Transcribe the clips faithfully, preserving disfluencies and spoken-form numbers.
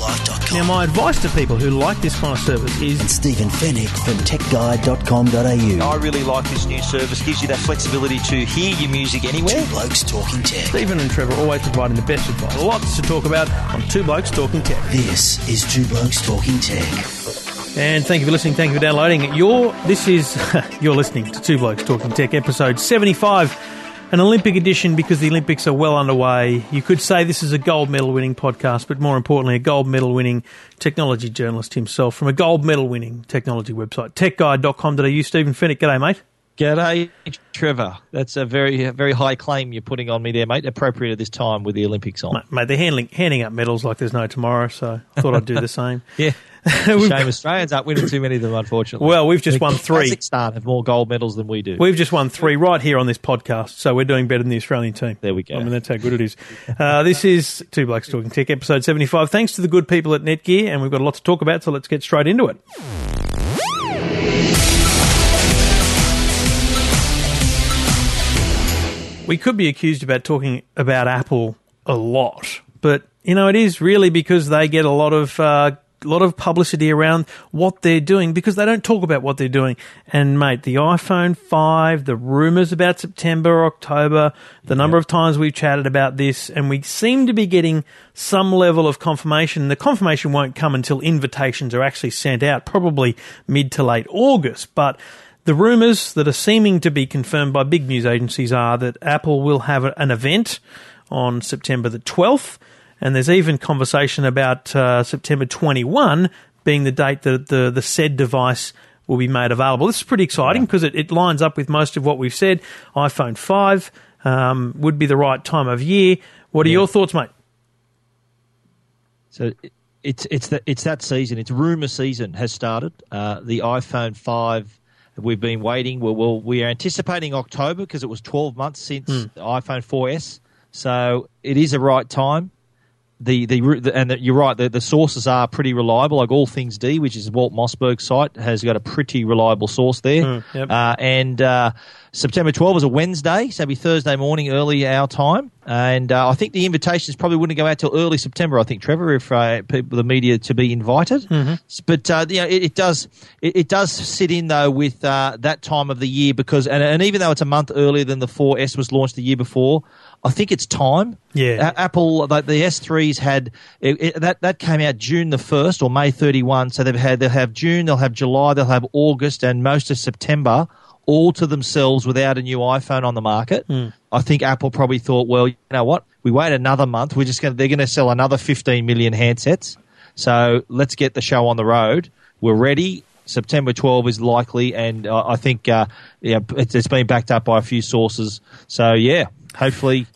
life dot com. Now, my advice to people who like this kind of service is... And Stephen Fenech from Techguide dot com dot a u. I really like this new service. Gives you that flexibility to hear your music anywhere. Two Blokes Talking Tech. Stephen and Trevor always providing the best advice. Lots to talk about on Two Blokes Talking Tech. This is Two Blokes Talking Tech. And thank you for listening. Thank you for downloading. You're, this is, you're listening to Two Blokes Talking Tech, episode seventy-five, an Olympic edition because the Olympics are well underway. You could say this is a gold medal winning podcast, but more importantly, a gold medal winning technology journalist himself from a gold medal winning technology website, tech guide dot com dot a u. Stephen Fenech, g'day, mate. G'day, Trevor. That's a very very high claim you're putting on me there, mate, appropriate at this time with the Olympics on. Mate, mate they're handling, handing up medals like there's no tomorrow, so I thought I'd do the same. Yeah. Shame Australians aren't winning too many of them, unfortunately. Well, we've just the won three. Kazakhstan have more gold medals than we do. We've just won three right here on this podcast, so we're doing better than the Australian team. There we go. I mean, that's how good it is. Uh, this is Two Blokes Talking Tech, episode seventy-five. Thanks to the good people at Netgear, and we've got a lot to talk about, so let's get straight into it. We could be accused about talking about Apple a lot, but, you know, it is really because they get a lot of uh, lot of publicity around what they're doing because they don't talk about what they're doing. And, mate, the iPhone five, the rumours about September, October, the yeah. number of times we've chatted about this, and we seem to be getting some level of confirmation. The confirmation won't come until invitations are actually sent out, probably mid to late August, but... The rumours that are seeming to be confirmed by big news agencies are that Apple will have an event on September the twelfth, and there's even conversation about uh, September twenty-first being the date that the, the said device will be made available. This is pretty exciting because yeah. it, it lines up with most of what we've said. iPhone five um, would be the right time of year. What are yeah. your thoughts, mate? So... It- It's it's that it's that season. It's rumour season has started. Uh, the iPhone five, we've been waiting. We're, we're, we are anticipating October because it was twelve months since mm. the iPhone four S. So it is the right time. The the, the and the, you're right. The, the sources are pretty reliable. Like All Things D, which is Walt Mossberg's site, has got a pretty reliable source there. Mm, yep. uh, and uh, September twelfth is a Wednesday, so it'll be Thursday morning, early our time. And uh, I think the invitations probably wouldn't go out till early September. I think, Trevor, if uh, people, the media, to be invited. Mm-hmm. But uh, you know, it, it does it, it does sit in though with uh, that time of the year because and, and even though it's a month earlier than the four S was launched the year before. I think it's time. Yeah. Apple, the, the S threes had it, it, that that came out June the first or May thirty-first. So they've had they'll have June, they'll have July, they'll have August, and most of September all to themselves without a new iPhone on the market. Mm. I think Apple probably thought, well, you know what? We wait another month. We're just going they're going to sell another fifteen million handsets. So let's get the show on the road. We're ready. September twelfth is likely, and uh, I think uh, yeah, it's, it's been backed up by a few sources. So yeah. Hopefully,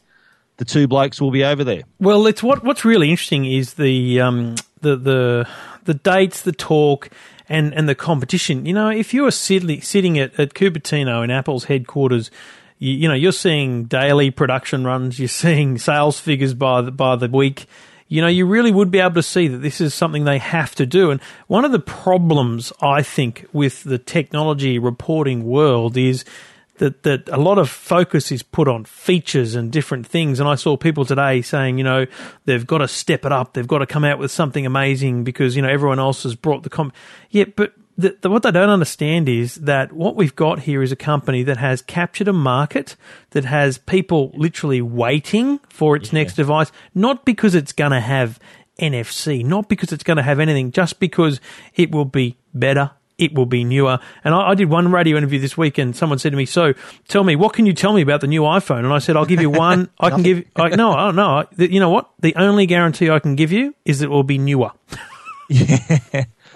the two blokes will be over there. Well, it's what what's really interesting is the um, the the the dates, the talk, and, and the competition. You know, if you are sitting sitting at, at Cupertino in Apple's headquarters, you, you know you're seeing daily production runs, you're seeing sales figures by the, by the week. You know, you really would be able to see that this is something they have to do. And one of the problems I think with the technology reporting world is. That, that a lot of focus is put on features and different things. And I saw people today saying, you know, they've got to step it up. They've got to come out with something amazing because, you know, everyone else has brought the com. Yeah, but the, the, what they don't understand is that what we've got here is a company that has captured a market, that has people literally waiting for its yeah. next device, not because it's going to have N F C, not because it's going to have anything, just because it will be better. It will be newer. And I, I did one radio interview this week and someone said to me, so tell me, what can you tell me about the new iPhone? And I said, I'll give you one. I can give I, – no, I don't know. You know what? The only guarantee I can give you is it will be newer. yeah.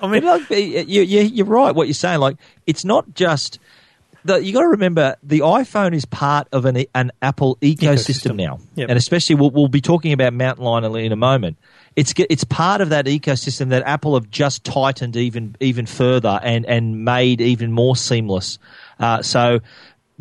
I mean, look, you, you, you're right what you're saying. Like, it's not just – you got to remember the iPhone is part of an, an Apple ecosystem, ecosystem. now. Yep. And especially we'll, we'll be talking about Mountain Lion in a moment. it's it's part of that ecosystem that Apple have just tightened even even further and, and made even more seamless. Uh, so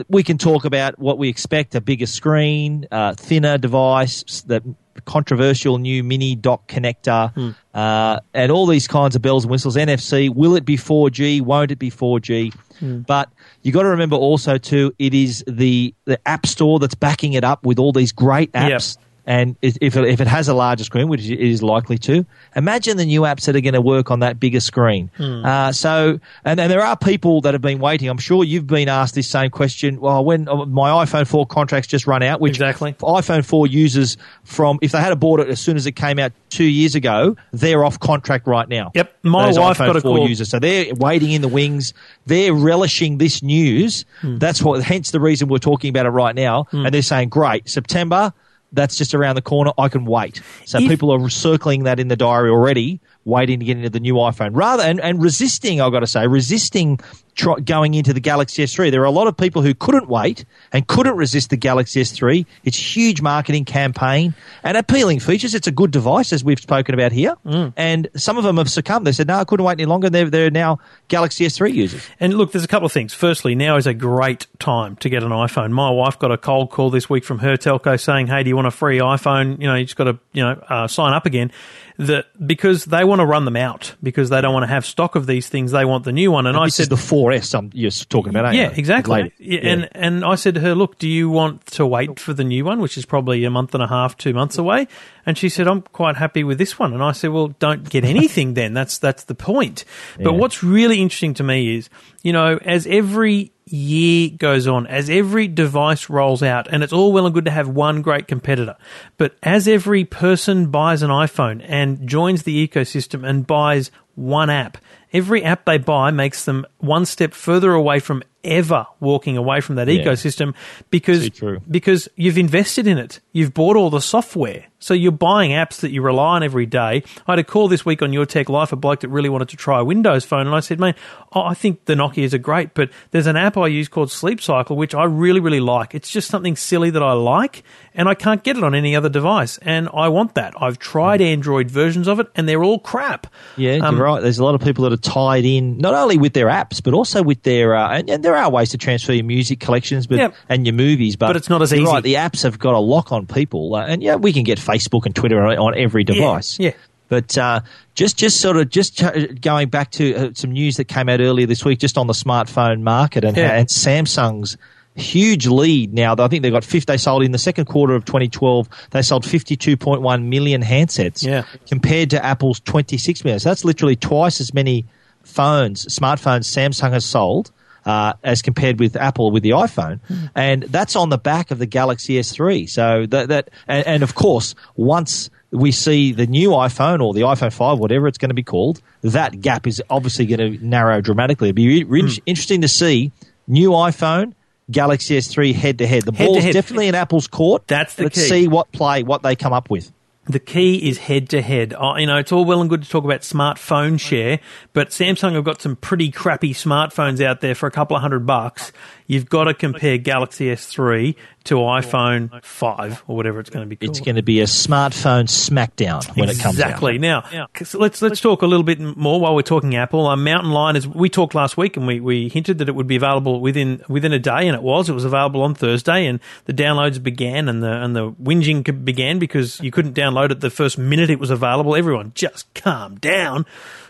we can talk about what we expect, a bigger screen, uh, thinner device, that controversial new mini dock connector, hmm. uh, and all these kinds of bells and whistles, N F C, will it be four G, won't it be four G? Hmm. But you got to remember also too, it is the, the App Store that's backing it up with all these great apps. Yep. And if it, if it has a larger screen, which it is likely to, imagine the new apps that are going to work on that bigger screen. Mm. Uh, so, and, and there are people that have been waiting. I'm sure you've been asked this same question. Well, when my iPhone four contracts just run out, which exactly. iPhone four users from, if they had bought it as soon as it came out two years ago, they're off contract right now. Yep. My wife got a call. Users, so they're waiting in the wings. They're relishing this news. Mm. That's what, hence the reason we're talking about it right now. Mm. And they're saying, great, September, that's just around the corner. I can wait. So if, people are circling that in the diary already, waiting to get into the new iPhone. Rather, and, and resisting, I've got to say, resisting tr- going into the Galaxy S three. There are a lot of people who couldn't wait and couldn't resist the Galaxy S three. It's huge marketing campaign and appealing features. It's a good device, as we've spoken about here. Mm. And some of them have succumbed. They said, no, I couldn't wait any longer. They're, they're now Galaxy S three users. And look, there's a couple of things. Firstly, now is a great time to get an iPhone. My wife got a cold call this week from her telco saying, hey, do you want a free iPhone? You know, you just got to, you know, uh, sign up again. That because they want to run them out, because they don't want to have stock of these things. They want the new one. And, and I this said, is the four S I'm, you're talking about, ain't yeah, you? Exactly. Yeah, exactly. And and I said to her, look, do you want to wait for the new one, which is probably a month and a half, two months away? And she said, I'm quite happy with this one. And I said, well, don't get anything then. That's that's the point. But yeah. What's really interesting to me is, you know, as every year goes on, as every device rolls out, and it's all well and good to have one great competitor, but as every person buys an iPhone and joins the ecosystem and buys one app, every app they buy makes them one step further away from ever walking away from that yeah. ecosystem, because because you've invested in it. You've bought all the software. So you're buying apps that you rely on every day. I had a call this week on Your Tech Life, a bloke that really wanted to try a Windows phone, and I said, mate, oh, I think the Nokias are great, but there's an app I use called Sleep Cycle, which I really, really like. It's just something silly that I like, and I can't get it on any other device, and I want that. I've tried mm. Android versions of it, and they're all crap. Yeah, um, you're right. There's a lot of people that are tied in, not only with their apps, but also with their uh, – and, and there are ways to transfer your music collections but yep. and your movies. But, but it's not as easy. Right, the apps have got a lock on people. Uh, and, yeah, we can get Facebook and Twitter on, on every device. Yeah, yeah. But uh, just just sort of just ch- going back to uh, some news that came out earlier this week just on the smartphone market and, yeah. and Samsung's huge lead now. I think they got fifty. They sold in the second quarter of twenty twelve. They sold fifty-two point one million handsets yeah. compared to Apple's twenty-six million. So that's literally twice as many phones, smartphones Samsung has sold uh, as compared with Apple with the iPhone, mm. and that's on the back of the Galaxy S three. So that, that and, and of course once we see the new iPhone or the iPhone five, whatever it's going to be called, that gap is obviously going to narrow dramatically. It'd be re- mm. interesting to see new iPhone. Galaxy S three head-to-head. The ball's definitely in Apple's court. That's the key. Let's see what play, what they come up with. The key is head-to-head. Uh, you know, it's all well and good to talk about smartphone share, but Samsung have got some pretty crappy smartphones out there for a couple of hundred bucks. You've got to compare Galaxy S three to iPhone five or whatever it's going to be called. It's going to be a smartphone smackdown when exactly. it comes out. Exactly. Now, yeah. let's let's talk a little bit more while we're talking Apple. Um, Mountain Lion, is we talked last week and we, we hinted that it would be available within within a day, and it was. It was available on Thursday, and the downloads began and the and the whinging began because you couldn't download it the first minute it was available. Everyone just calm down.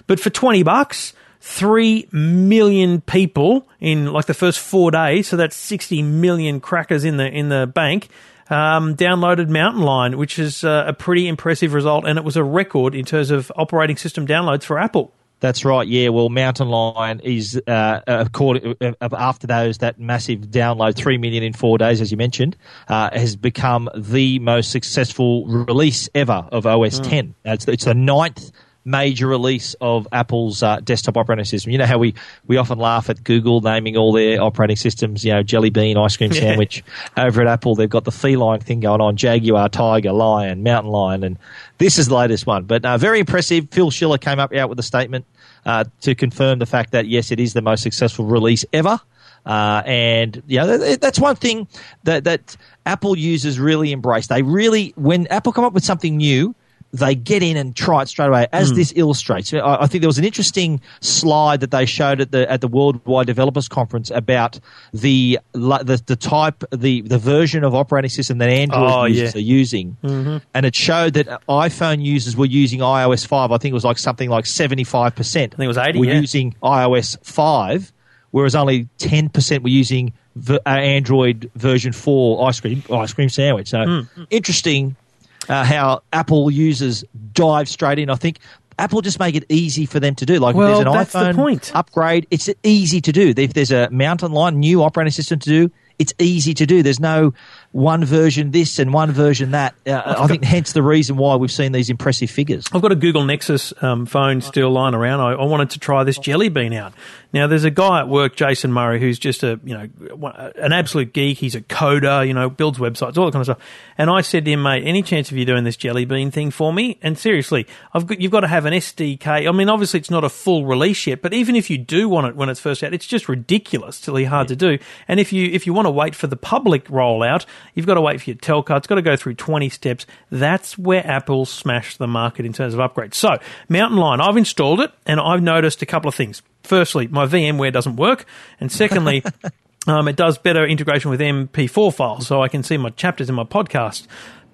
But for twenty bucks... Three million people in like the first four days, so that's sixty million crackers in the in the bank. Um, downloaded Mountain Lion, which is uh, a pretty impressive result, and it was a record in terms of operating system downloads for Apple. That's right. Yeah. Well, Mountain Lion is uh, according, after those that massive download, three million in four days, as you mentioned, uh, has become the most successful release ever of O S mm. ten. It's, it's the ninth major release of Apple's uh, desktop operating system. You know how we, we often laugh at Google naming all their operating systems, you know, Jelly Bean, Ice Cream Sandwich. Yeah. Over at Apple, they've got the feline thing going on, Jaguar, Tiger, Lion, Mountain Lion, and this is the latest one. But uh, very impressive. Phil Schiller came up out with a statement uh, to confirm the fact that, yes, it is the most successful release ever. Uh, and, you know, th- that's one thing that, that Apple users really embrace. They really, when Apple come up with something new, they get in and try it straight away, as mm. this illustrates. I, I think there was an interesting slide that they showed at the at the Worldwide Developers Conference about the the, the type, the, the version of operating system that Android oh, users yeah. are using. Mm-hmm. And it showed that iPhone users were using i O S five. I think it was like something like seventy-five percent. I think it was eighty, were yeah. using i O S five, whereas only ten percent were using v- Android version four, Ice Cream, Ice Cream Sandwich. So mm. interesting Uh, how Apple users dive straight in. I think Apple just make it easy for them to do. Like well, if there's an iPhone point. upgrade, it's easy to do. If there's a Mountain Lion new operating system to do, it's easy to do. There's no one version this and one version that. Uh, I think got, hence the reason why we've seen these impressive figures. I've got a Google Nexus um, phone still lying around. I, I wanted to try this Jelly Bean out. Now, there's a guy at work, Jason Murray, who's just a you know an absolute geek. He's a coder, you know, builds websites, all that kind of stuff. And I said to him, mate, any chance of you doing this Jelly Bean thing for me? And seriously, I've got, you've got to have an S D K. I mean, obviously, it's not a full release yet, but even if you do want it when it's first out, it's just ridiculously hard yeah. to do. And if you if you want to wait for the public rollout, you've got to wait for your telco. It's got to go through twenty steps. That's where Apple smashed the market in terms of upgrades. So, Mountain Lion, I've installed it, and I've noticed a couple of things. Firstly, my VMware doesn't work, and secondly, um, it does better integration with M P four files, so I can see my chapters in my podcast.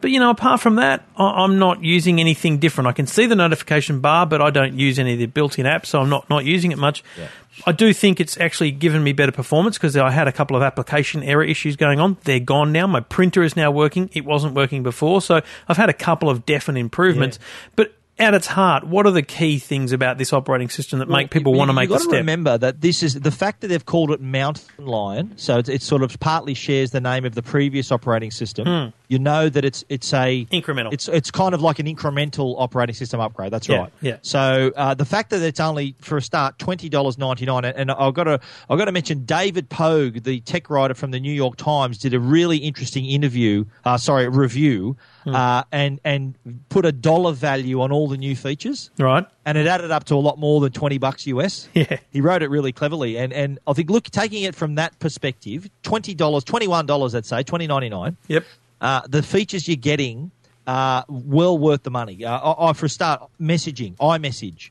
But, you know, apart from that, I- I'm not using anything different. I can see the notification bar, but I don't use any of the built-in apps, so I'm not, not using it much. Yeah. I do think it's actually given me better performance because I had a couple of application error issues going on. They're gone now. My printer is now working. It wasn't working before, so I've had a couple of definite improvements. Yeah. But at its heart, what are the key things about this operating system that well, make people you, want to make a step? You've got to remember that this is the fact that they've called it Mountain Lion, so it, it sort of partly shares the name of the previous operating system. Mm. You know that it's it's a incremental. It's it's kind of like an incremental operating system upgrade. That's yeah, right. Yeah. So uh, the fact that it's only for a start twenty dollars ninety-nine, and I've got to I've got to mention David Pogue, the tech writer from the New York Times, did a really interesting interview. Uh, sorry, review. Uh, and and put a dollar value on all the new features. Right. And it added up to a lot more than twenty bucks U S. Yeah. He wrote it really cleverly. And and I think, look, taking it from that perspective, twenty dollars, twenty-one dollars, I'd say, twenty dollars ninety-nine. Yep. Uh, the features you're getting are well worth the money. Uh, I, I, for a start, messaging, iMessage.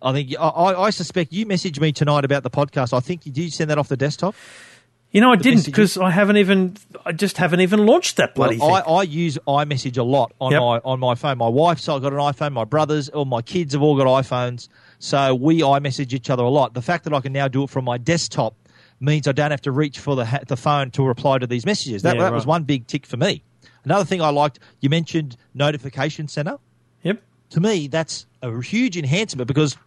I think, I, I suspect you messaged me tonight about the podcast. I think you did you send that off the desktop. You know, I didn't because I haven't even – I just haven't even launched that bloody well, thing. I, I use iMessage a lot on yep. my on my phone. My wife's got an iPhone. My brothers, all my kids have all got iPhones. So we iMessage each other a lot. The fact that I can now do it from my desktop means I don't have to reach for the, the phone to reply to these messages. That, yeah, that right. was one big tick for me. Another thing I liked, you mentioned Notification Center. Yep. To me, that's a huge enhancement because –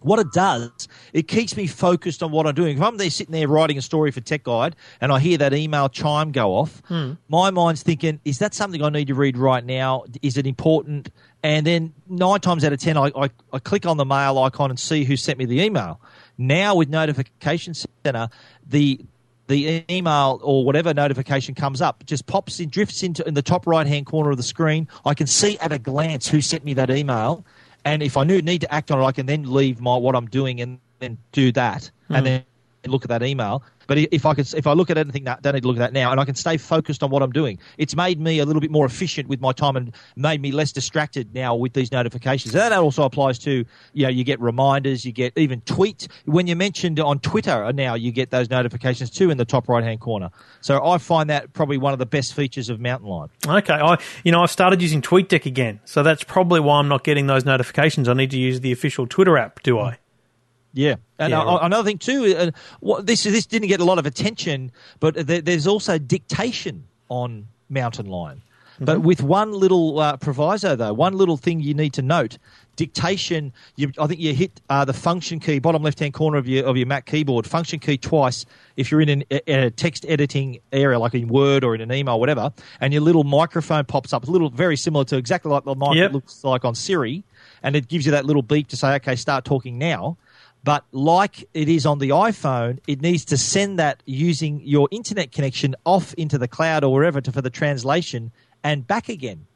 what it does, it keeps me focused on what I'm doing. If I'm there sitting there writing a story for Tech Guide and I hear that email chime go off, hmm. my mind's thinking, is that something I need to read right now? Is it important? And then nine times out of ten, I, I, I click on the mail icon and see who sent me the email. Now with Notification Center, the the email or whatever notification comes up just pops in, drifts into in the top right-hand corner of the screen. I can see at a glance who sent me that email. And if I need to act on it, I can then leave my what I'm doing and then do that mm. and then look at that email. But if I could, if I look at anything, I don't need to look at that now, and I can stay focused on what I'm doing. It's made me a little bit more efficient with my time and made me less distracted now with these notifications. And that also applies to, you know, you get reminders, you get even tweets. When you mentioned on Twitter now, you get those notifications too in the top right-hand corner. So I find that probably one of the best features of Mountain Lion. Okay. I, you know, I've started using TweetDeck again, so that's probably why I'm not getting those notifications. I need to use the official Twitter app, do I? Yeah. And yeah, right. another thing too, uh, what, this this didn't get a lot of attention, but there, there's also dictation on Mountain Lion. Mm-hmm. But with one little uh, proviso though, one little thing you need to note, dictation, you, I think you hit uh, the function key, bottom left-hand corner of your of your Mac keyboard, function key twice if you're in an, a, a text editing area like in Word or in an email, whatever, and your little microphone pops up, a little very similar to exactly like the mic yep. it looks like on Siri, and it gives you that little beep to say, okay, start talking now. But like it is on the iPhone, it needs to send that using your internet connection off into the cloud or wherever to, for the translation and back again.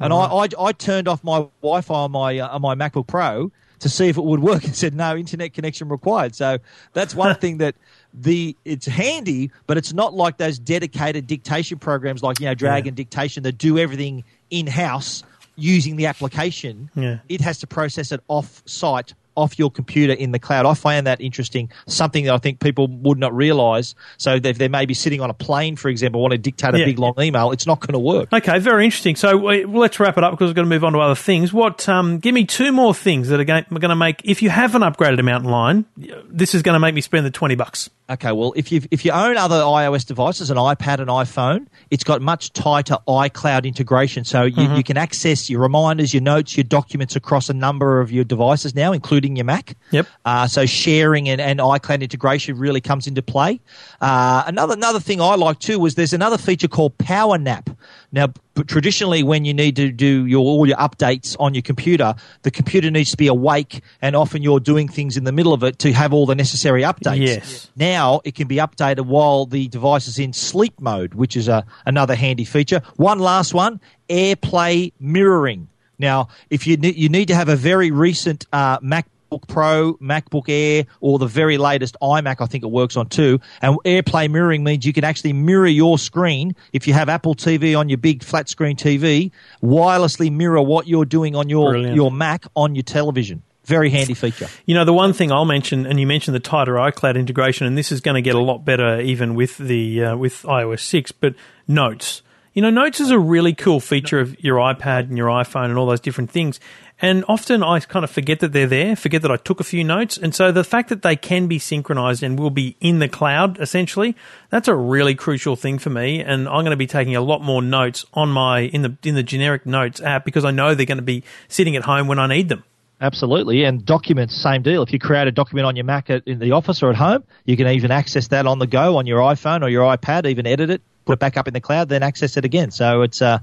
And right. I, I, I turned off my Wi-Fi on my uh, on my MacBook Pro to see if it would work and said, no, internet connection required. So that's one thing that the it's handy, but it's not like those dedicated dictation programs like, you know, Dragon yeah. Dictation that do everything in-house using the application, yeah. it has to process it off-site, off your computer in the cloud. I find that interesting, something that I think people would not realise. So if they may be sitting on a plane, for example, want to dictate a yeah. big, long email, it's not going to work. Okay, very interesting. So let's wrap it up because we're going to move on to other things. What? Um, give me two more things that are going to make, if you haven't upgraded a Mountain Lion, this is going to make me spend the twenty bucks. Okay, well, if you if you own other iOS devices, an iPad, an iPhone, it's got much tighter iCloud integration. So you, mm-hmm. you can access your reminders, your notes, your documents across a number of your devices now, including your Mac. Yep. Uh, so sharing and, and iCloud integration really comes into play. Uh, another another thing I like too was there's another feature called Power Nap. Now, traditionally, when you need to do your all your updates on your computer, the computer needs to be awake, and often you're doing things in the middle of it to have all the necessary updates. Yes. Now, it can be updated while the device is in sleep mode, which is a, another handy feature. One last one, AirPlay mirroring. Now, if you, ne- you need to have a very recent uh, Mac Pro, MacBook Air, or the very latest iMac, I think it works on too. And AirPlay mirroring means you can actually mirror your screen. If you have Apple T V on your big flat screen T V, wirelessly mirror what you're doing on your, your Mac on your television. Very handy feature. You know, the one thing I'll mention, and you mentioned the tighter iCloud integration, and this is going to get a lot better even with the uh, with iOS six, but Notes. You know, Notes is a really cool feature of your iPad and your iPhone and all those different things. And often I kind of forget that they're there, forget that I took a few notes. And so the fact that they can be synchronized and will be in the cloud, essentially, that's a really crucial thing for me. And I'm going to be taking a lot more notes on my in the in the generic Notes app because I know they're going to be sitting at home when I need them. Absolutely. And documents, same deal. If you create a document on your Mac at, in the office or at home, you can even access that on the go on your iPhone or your iPad, even edit it. Put it back up in the cloud, then access it again. So it's uh,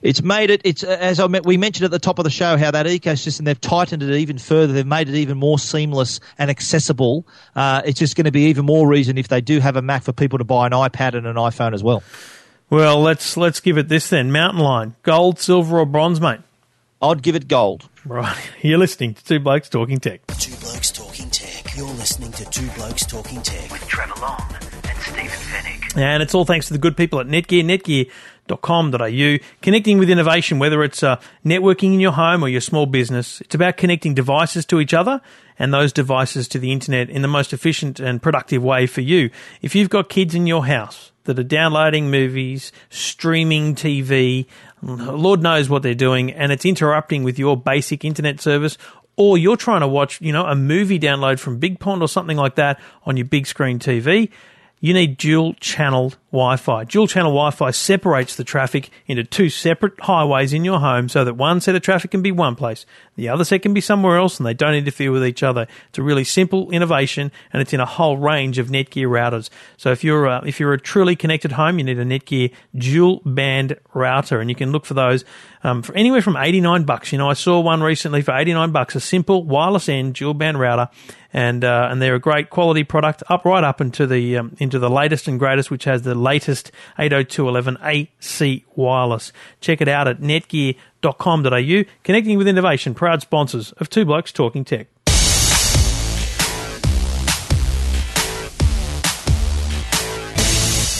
it's made it. It's uh, as I met, we mentioned at the top of the show how that ecosystem, they've tightened it even further. They've made it even more seamless and accessible. Uh, it's just going to be even more reason if they do have a Mac for people to buy an iPad and an iPhone as well. Well, let's let's give it this then. Mountain Lion, gold, silver, or bronze, mate? I'd give it gold. Right, you're listening to Two Blokes Talking Tech. Two Blokes Talking Tech. You're listening to Two Blokes Talking Tech with Trevor Long and Stephen Fenech. And it's all thanks to the good people at Netgear, netgear dot com dot a u. Connecting with innovation, whether it's uh, networking in your home or your small business, it's about connecting devices to each other and those devices to the internet in the most efficient and productive way for you. If you've got kids in your house that are downloading movies, streaming T V, Lord knows what they're doing, and it's interrupting with your basic internet service, or you're trying to watch, you know, a movie download from Big Pond or something like that on your big screen T V, you need dual-channeled Wi-Fi. Dual-channel Wi-Fi separates the traffic into two separate highways in your home so that one set of traffic can be one place, the other set can be somewhere else, and they don't interfere with each other. It's a really simple innovation, and it's in a whole range of Netgear routers. So if you're a, if you're a truly connected home, you need a Netgear dual-band router, and you can look for those um, for anywhere from eighty-nine bucks. You know, I saw one recently for eighty-nine bucks, a simple wireless end dual-band router. And uh, and they're a great quality product, up right up into the um, into the latest and greatest, which has the latest eight oh two eleven A C wireless. Check it out at netgear dot com dot a u. Connecting with innovation, proud sponsors of Two Blokes Talking Tech.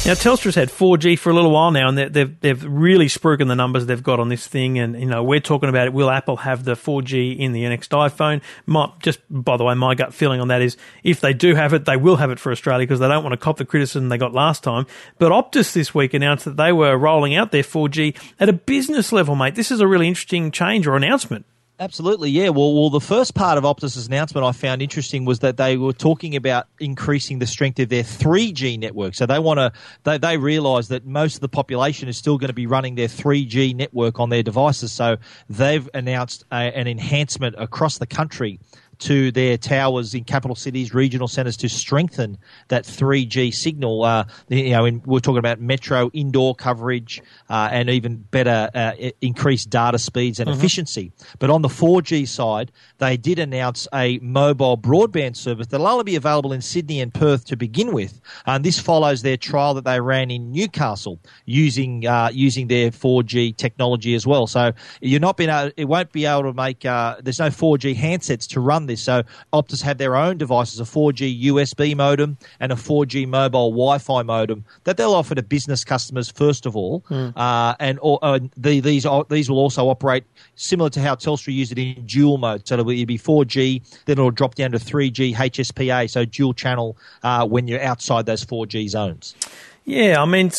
Now, Telstra's had four G for a little while now, and they've they've really spruiking the numbers they've got on this thing. And you know, we're talking about it. Will Apple have the four G in the next iPhone? My, just by the way, my gut feeling on that is if they do have it, they will have it for Australia because they don't want to cop the criticism they got last time. But Optus this week announced that they were rolling out their four G at a business level, mate. This is a really interesting change or announcement. Absolutely, yeah. Well, well, the first part of Optus' announcement I found interesting was that they were talking about increasing the strength of their three G network. So they want to, they, they realise that most of the population is still going to be running their three G network on their devices. So they've announced a, an enhancement across the country to their towers in capital cities, regional centres to strengthen that three G signal. Uh, you know, in, we're talking about metro, indoor coverage, uh, and even better uh, increased data speeds and mm-hmm. efficiency. But on the four G side, they did announce a mobile broadband service that'll only be available in Sydney and Perth to begin with. And this follows their trial that they ran in Newcastle using uh, using their four G technology as well. So you're not being able, it won't be able to make uh, there's no four G handsets to run this. this. So Optus have their own devices, a four G U S B modem and a four G mobile Wi-Fi modem that they'll offer to business customers first of all. Mm. Uh, and or, uh, the, these are, these will also operate similar to how Telstra used it in dual mode. So it'll be four G, then it'll drop down to three G H S P A, so dual channel uh, when you're outside those four G zones. Yeah, I mean,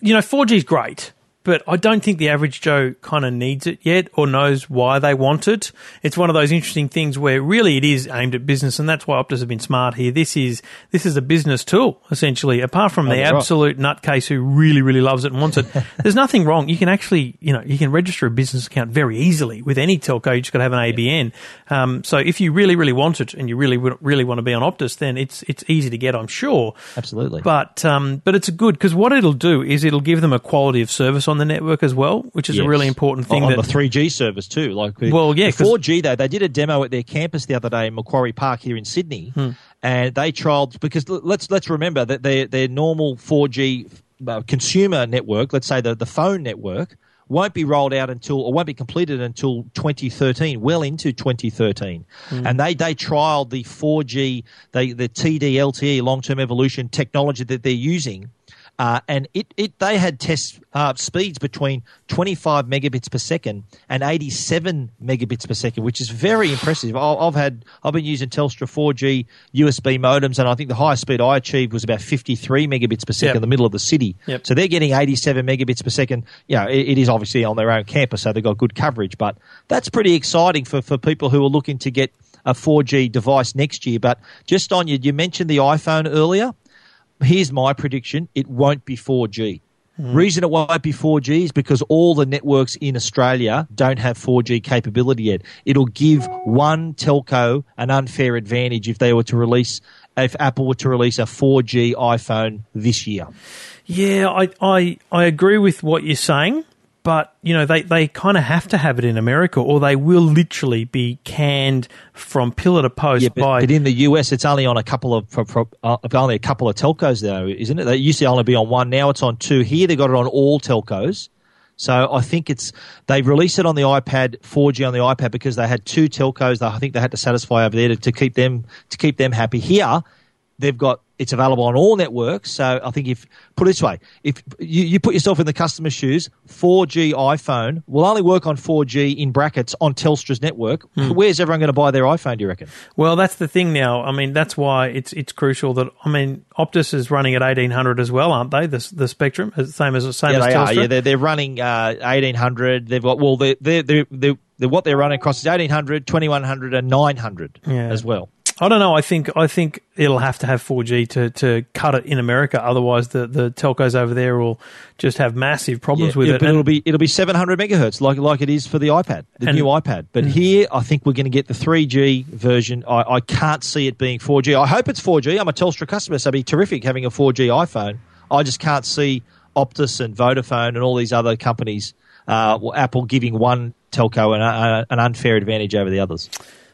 you know, four G is great, but I don't think the average Joe kind of needs it yet or knows why they want it. It's one of those interesting things where really it is aimed at business, and that's why Optus have been smart here. This is this is a business tool, essentially. Apart from the absolute nutcase who really, really loves it and wants it, there's nothing wrong. You can actually, you know, you can register a business account very easily with any telco. You just got to have an A B N. Um, so if you really, really want it and you really, really want to be on Optus, then it's it's easy to get, I'm sure. Absolutely. But um, but it's good because what it'll do is it'll give them a quality of service on on the network as well, which is yes. a really important thing. On that, the three G service too. Like the, well, yeah, the four G though, they did a demo at their campus the other day in Macquarie Park here in Sydney, hmm. and they trialled, because let's let's remember that their their normal four G consumer network, let's say the, the phone network, won't be rolled out until, or won't be completed until twenty thirteen, well into twenty thirteen. Mm. And they, they trialled the four G, they, the T D L T E, long-term evolution technology that they're using. Uh, and it, it they had test uh, speeds between twenty-five megabits per second and eighty-seven megabits per second, which is very impressive. I've had I've been using Telstra four G U S B modems, and I think the highest speed I achieved was about fifty-three megabits per second yep. in the middle of the city. Yep. So they're getting eighty-seven megabits per second. You know, it, it is obviously on their own campus, so they've got good coverage. But that's pretty exciting for, for people who are looking to get a four G device next year. But just on you, you mentioned the iPhone earlier. Here's my prediction. It won't be four G. Mm. Reason it won't be four G is because all the networks in Australia don't have four G capability yet. It'll give one telco an unfair advantage if they were to release, if Apple were to release a four G iPhone this year. Yeah, I I, I agree with what you're saying. But, you know, they, they kind of have to have it in America or they will literally be canned from pillar to post. Yeah, but, by but in the U S, it's only on a couple of uh, only a couple of telcos though, isn't it? They used to only be on one. Now it's on two. Here they got it on all telcos. So I think it's they released it on the iPad, four G on the iPad, because they had two telcos that I think they had to satisfy over there to, to keep them to keep them happy. Here they've got it's available on all networks. So I think if, put it this way, if you, you put yourself in the customer's shoes, four G iPhone will only work on four G in brackets on Telstra's network. Mm. Where's everyone going to buy their iPhone, do you reckon? Well, that's the thing now. I mean, that's why it's it's crucial that, I mean, Optus is running at eighteen hundred as well, aren't they? The, the spectrum, same as, same yeah, as they Telstra. Are, yeah, they're, they're running uh, eighteen hundred. They've got, well, they're, they're, they're, they're, they're, what they're running across is eighteen hundred, twenty-one hundred and nine hundred yeah. as well. I don't know. I think I think it'll have to have four G to, to cut it in America. Otherwise, the, the telcos over there will just have massive problems yeah, with yeah, it. But and it'll be it'll be seven hundred megahertz, like like it is for the iPad, the and, new iPad. But mm. here, I think we're going to get the three G version. I, I can't see it being four G. I hope it's four G. I'm a Telstra customer, so it'd be terrific having a four G iPhone. I just can't see Optus and Vodafone and all these other companies, uh, well, Apple giving one telco an, uh, an unfair advantage over the others.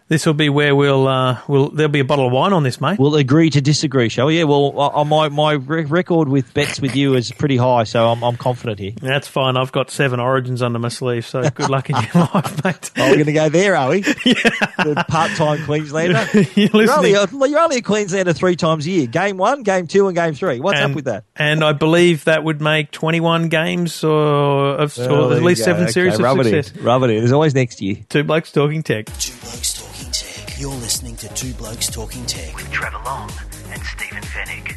This will be where we'll, uh, we'll, there'll be a bottle of wine on this, mate. We'll agree to disagree, shall we? Yeah, well, uh, my, my record with bets with you is pretty high, so I'm, I'm confident here. That's fine. I've got seven origins under my sleeve, so good luck in your life, mate. Oh, we're going to go there, are we? Yeah. The part-time Queenslander. You're, you're, only a, you're only a Queenslander three times a year. Game one, game two, and game three. What's and, up with that? And I believe that would make twenty-one games or, of, oh, or at least seven okay, series of success. It Rub it in. There's always next year. Two Blokes Talking Tech. Two Blokes Talking Tech. You're listening to Two Blokes Talking Tech with Trevor Long and Stephen Fenech.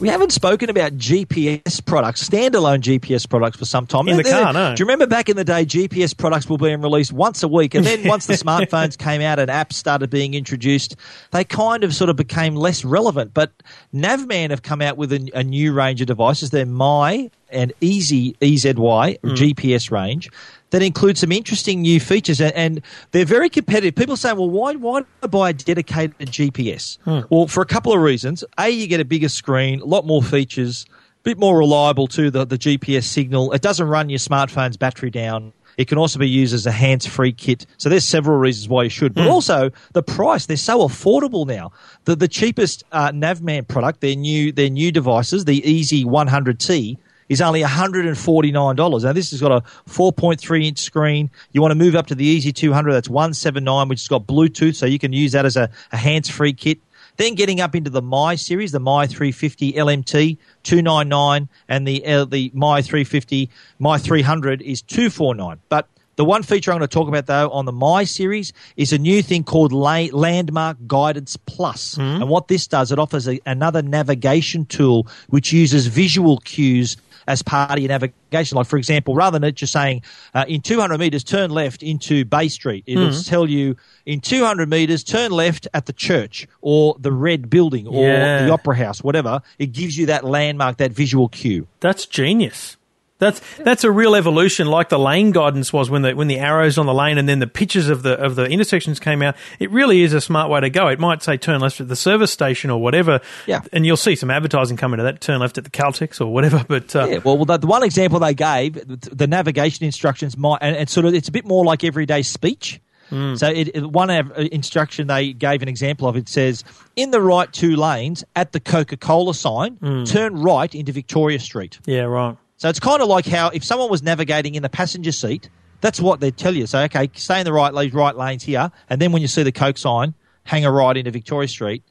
We haven't spoken about G P S products, standalone G P S products for some time. In the they're, car, no. Do you remember back in the day, G P S products were being released once a week, and then once the smartphones came out and apps started being introduced, they kind of sort of became less relevant. But Navman have come out with a, a new range of devices. They're My and Easy, E Z Y, mm. G P S range. That includes some interesting new features, and they're very competitive. People say, well, why, why do I buy a dedicated G P S? Hmm. Well, for a couple of reasons. A, you get a bigger screen, a lot more features, a bit more reliable too, the, the G P S signal. It doesn't run your smartphone's battery down. It can also be used as a hands-free kit. So there's several reasons why you should. But mm. also the price, they're so affordable now. The, the cheapest uh, Navman product, their new, their new devices, the Easy one hundred T, is only one hundred forty-nine dollars. Now, this has got a four point three inch screen. You want to move up to the Easy two hundred, that's one seventy-nine dollars, which has got Bluetooth, so you can use that as a, a hands-free kit. Then getting up into the My series, the My three fifty L M T, two ninety-nine dollars, and the uh, the My three fifty, My three hundred is two forty-nine dollars. But the one feature I'm going to talk about, though, on the My series is a new thing called La- Landmark Guidance Plus. Mm-hmm. And what this does, it offers a, another navigation tool which uses visual cues as part of your navigation. Like, for example, rather than it just saying, uh, in two hundred metres, turn left into Bay Street, it'll mm. tell you, in two hundred metres, turn left at the church or the red building or yeah. the opera house, whatever. It gives you that landmark, that visual cue. That's genius. That's that's a real evolution, like the lane guidance was when the when the arrows on the lane and then the pictures of the of the intersections came out. It really is a smart way to go. It might say turn left at the service station or whatever, yeah. and you'll see some advertising coming to that, turn left at the Caltex or whatever. But uh, yeah, well, the, the one example they gave, the navigation instructions, might, and, and sort of it's a bit more like everyday speech. Mm. So it, it, one instruction they gave an example of, it says, in the right two lanes at the Coca Cola sign, mm. turn right into Victoria Street. Yeah, right. So it's kind of like how if someone was navigating in the passenger seat, that's what they'd tell you. So, okay, stay in the right, right lanes here, and then when you see the Coke sign, hang a right into Victoria Street.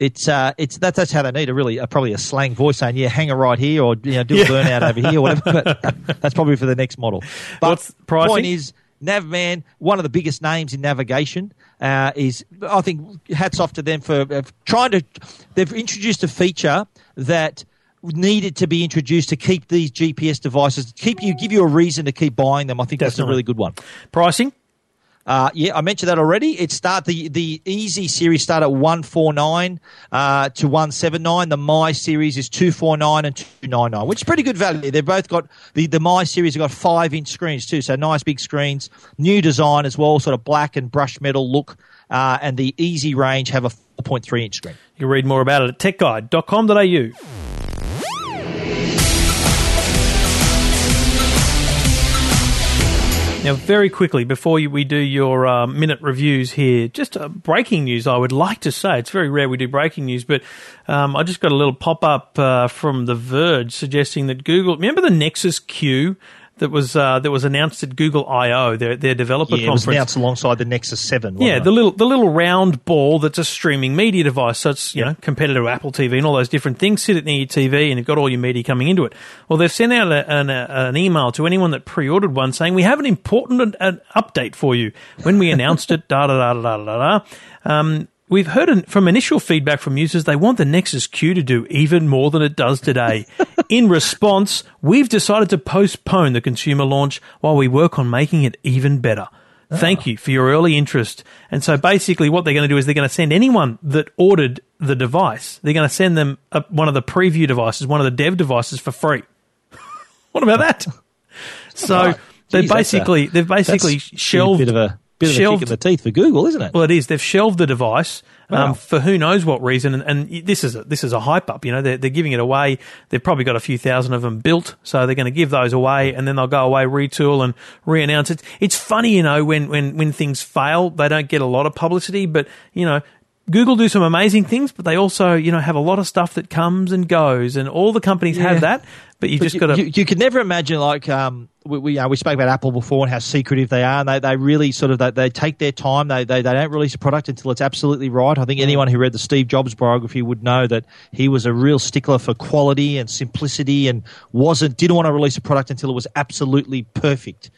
It's uh, it's that, that's how they need a really a, probably a slang voice saying, yeah, hang a right here, or you know, do a burnout over here, or whatever. But that's probably for the next model. But the point is, Navman, one of the biggest names in navigation, uh, is I think hats off to them for uh, trying to. They've introduced a feature that needed to be introduced to keep these G P S devices, keep you, give you a reason to keep buying them. I think Definitely. That's a really good one. Pricing? Uh, yeah, I mentioned that already. It start the the Easy series start at one forty-nine uh, to one seventy-nine. The My series is two forty-nine and two ninety-nine, which is pretty good value. They've both got the, the My series have got five inch screens too, so nice big screens, new design as well, sort of black and brushed metal look. Uh, and the Easy range have a four point three inch screen. You can read more about it at tech guide dot com dot a u. Now, very quickly, before we do your uh, minute reviews here, just uh, breaking news, I would like to say. It's very rare we do breaking news, but um, I just got a little pop-up uh, from The Verge suggesting that Google... Remember the Nexus Q that was uh, that was announced at Google I O, their their developer yeah, conference? Yeah, it was announced alongside the Nexus seven. Yeah, the little, the little round ball that's a streaming media device. So it's, you yeah. know, competitor to Apple T V and all those different things. Sit it near your T V and you've got all your media coming into it. Well, they've sent out a, an, a, an email to anyone that pre-ordered one saying, we have an important an update for you. When we announced it, da-da-da-da-da-da-da. Um, we've heard from initial feedback from users they want the Nexus Q to do even more than it does today. In response, we've decided to postpone the consumer launch while we work on making it even better. Oh. Thank you for your early interest. And so basically what they're going to do is they're going to send anyone that ordered the device, they're going to send them a, one of the preview devices, one of the dev devices for free. What about that? So right. Jeez, basically, a, they've basically shelved... A bit of a- Bit of shelved, a kick in the teeth for Google, isn't it? Well, it is. They've shelved the device um, wow. for who knows what reason, and, and this is a, this is a hype up. You know, they're, they're giving it away. They've probably got a few thousand of them built, so they're going to give those away, and then they'll go away, retool, and reannounce it. It's funny, you know, when when when things fail, they don't get a lot of publicity, but you know. Google do some amazing things, but they also, you know, have a lot of stuff that comes and goes, and all the companies yeah. have that. But you've but just you, got to. You, you could never imagine, like um, we we, uh, we spoke about Apple before and how secretive they are, and they, they really sort of they, they take their time. They, they they don't release a product until it's absolutely right. I think anyone who read the Steve Jobs biography would know that he was a real stickler for quality and simplicity, and wasn't didn't want to release a product until it was absolutely perfect.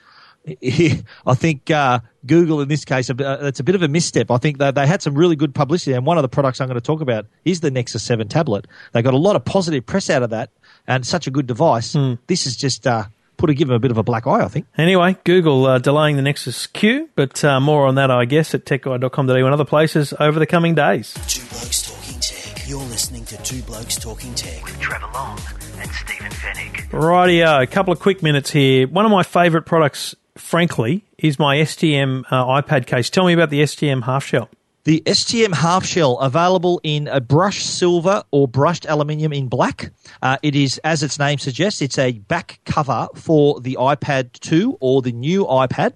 I think uh, Google, in this case, uh, it's a bit of a misstep. I think they, they had some really good publicity, and one of the products I'm going to talk about is the Nexus seven tablet. They got a lot of positive press out of that, and such a good device. Mm. This is just uh, put a, give them a bit of a black eye, I think. Anyway, Google uh, delaying the Nexus Q, but uh, more on that, I guess, at tech guide dot com dot a u and other places over the coming days. Two Blokes Talking Tech. You're listening to Two Blokes Talking Tech with Trevor Long and Stephen Fenech. Rightio, a couple of quick minutes here. One of my favourite products, frankly, is my S T M uh, iPad case. Tell me about the S T M Half Shell. The S T M Half Shell, available in a brushed silver or brushed aluminium in black. Uh, it is, as its name suggests, it's a back cover for the iPad two or the new iPad.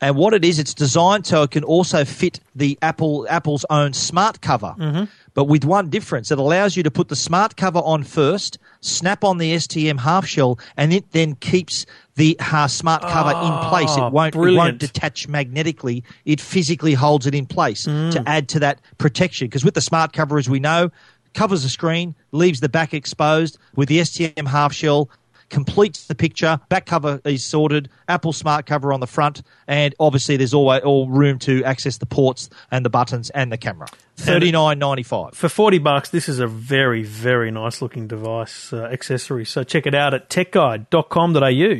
And what it is, it's designed so it can also fit the Apple Apple's own smart cover. Mm-hmm. but with one difference. It allows you to put the smart cover on first, snap on the S T M half shell, and it then keeps the uh, smart cover oh, in place. It won't, it won't detach magnetically. It physically holds it in place mm. to add to that protection. Because with the smart cover, as we know, covers the screen, leaves the back exposed. With the S T M half shell, completes the picture, back cover is sorted, Apple smart cover on the front, and obviously there's always all room to access the ports and the buttons and the camera. thirty-nine ninety-five For forty bucks, this is a very, very nice looking device uh, accessory. So check it out at tech guide dot com dot a u.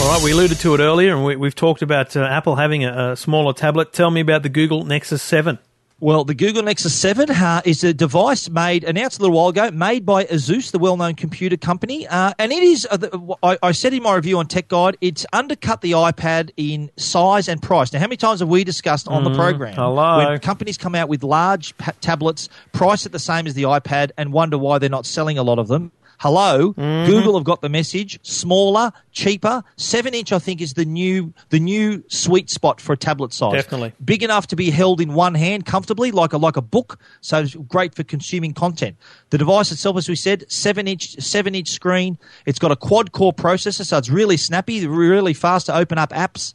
All right, we alluded to it earlier, and we, we've talked about uh, Apple having a, a smaller tablet. Tell me about the Google Nexus seven. Well, the Google Nexus seven uh, is a device made, announced a little while ago, made by ASUS, the well-known computer company. Uh, and it is, uh, the, I, I said in my review on Tech Guide, it's undercut the iPad in size and price. Now, how many times have we discussed on mm, the program hello. when companies come out with large pa- tablets, priced at the same as the iPad, and wonder why they're not selling a lot of them? Hello, mm-hmm. Google have got the message. Smaller, cheaper. seven inch, I think, is the new the new sweet spot for a tablet size. Definitely. Big enough to be held in one hand comfortably, like a like a book, so it's great for consuming content. The device itself, as we said, seven inch seven inch screen. It's got a quad-core processor, so it's really snappy, really fast to open up apps.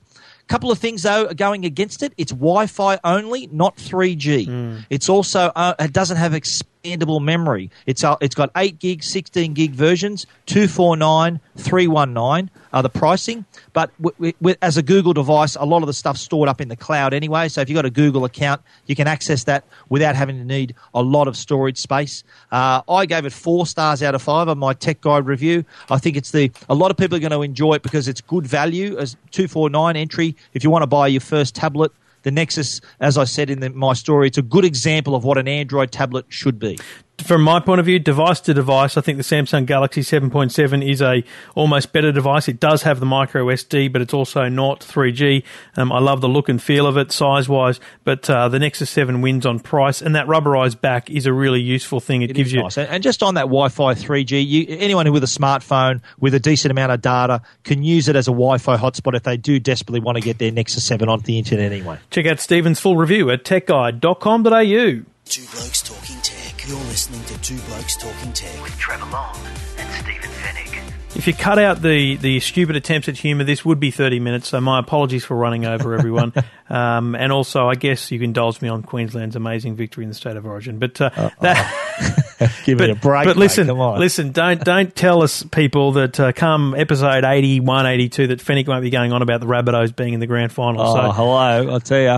Couple of things, though, going against it. It's Wi-Fi only, not three G. Mm. It's also uh, – it doesn't have expandable memory. It's uh, It's got eight gig, sixteen gig versions, two forty-nine, three nineteen are the pricing. But w- w- as a Google device, a lot of the stuff's stored up in the cloud anyway. So if you've got a Google account, you can access that without having to need a lot of storage space. Uh, I gave it four stars out of five on my Tech Guide review. I think it's the – a lot of people are going to enjoy it because it's good value as two forty-nine entry. If you want to buy your first tablet, the Nexus, as I said in the, my story, it's a good example of what an Android tablet should be. From my point of view, device to device, I think the Samsung Galaxy seven point seven is a almost better device. It does have the micro S D, but it's also not three G. Um, I love the look and feel of it, size-wise, but uh, the Nexus seven wins on price, and that rubberized back is a really useful thing. It, it gives you nice. And just on that Wi-Fi three G, you, anyone with a smartphone with a decent amount of data can use it as a Wi-Fi hotspot if they do desperately want to get their Nexus seven onto the internet anyway. Check out Stephen's full review at tech guide dot com dot a u. Two Blokes Talking Tech. You're listening to Two Blokes Talking Tech with Trevor Long and Stephen Fenech. If you cut out the, the stupid attempts at humour, this would be thirty minutes, so my apologies for running over everyone. um, and also, I guess you indulge me on Queensland's amazing victory in the State of Origin. But uh, that... Give but, it a break. But listen, mate, come on. listen. Don't don't tell us, people, that uh, come episode eighty-one, eighty-two, that Fenwick won't be going on about the Rabbitohs being in the grand final. Oh, so, hello! I tell you,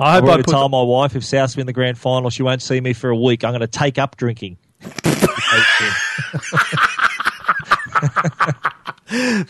I hope I, I put tell the- my wife if South win the grand final, she won't see me for a week. I'm going to take up drinking.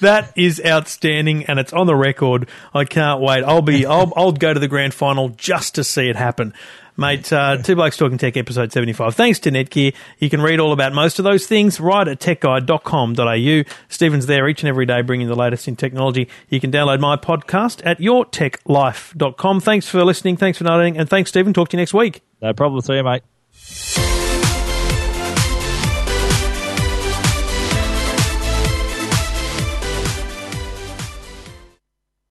That is outstanding, and it's on the record. I can't wait. I'll be. I'll. I'll go to the grand final just to see it happen. Mate, uh, Two Blokes Talking Tech, episode seventy-five. Thanks to Netgear. You can read all about most of those things right at tech guide dot com dot a u. Stephen's there each and every day bringing the latest in technology. You can download my podcast at your tech life dot com. Thanks for listening. Thanks for noting. And thanks, Stephen. Talk to you next week. No problem. See you, mate.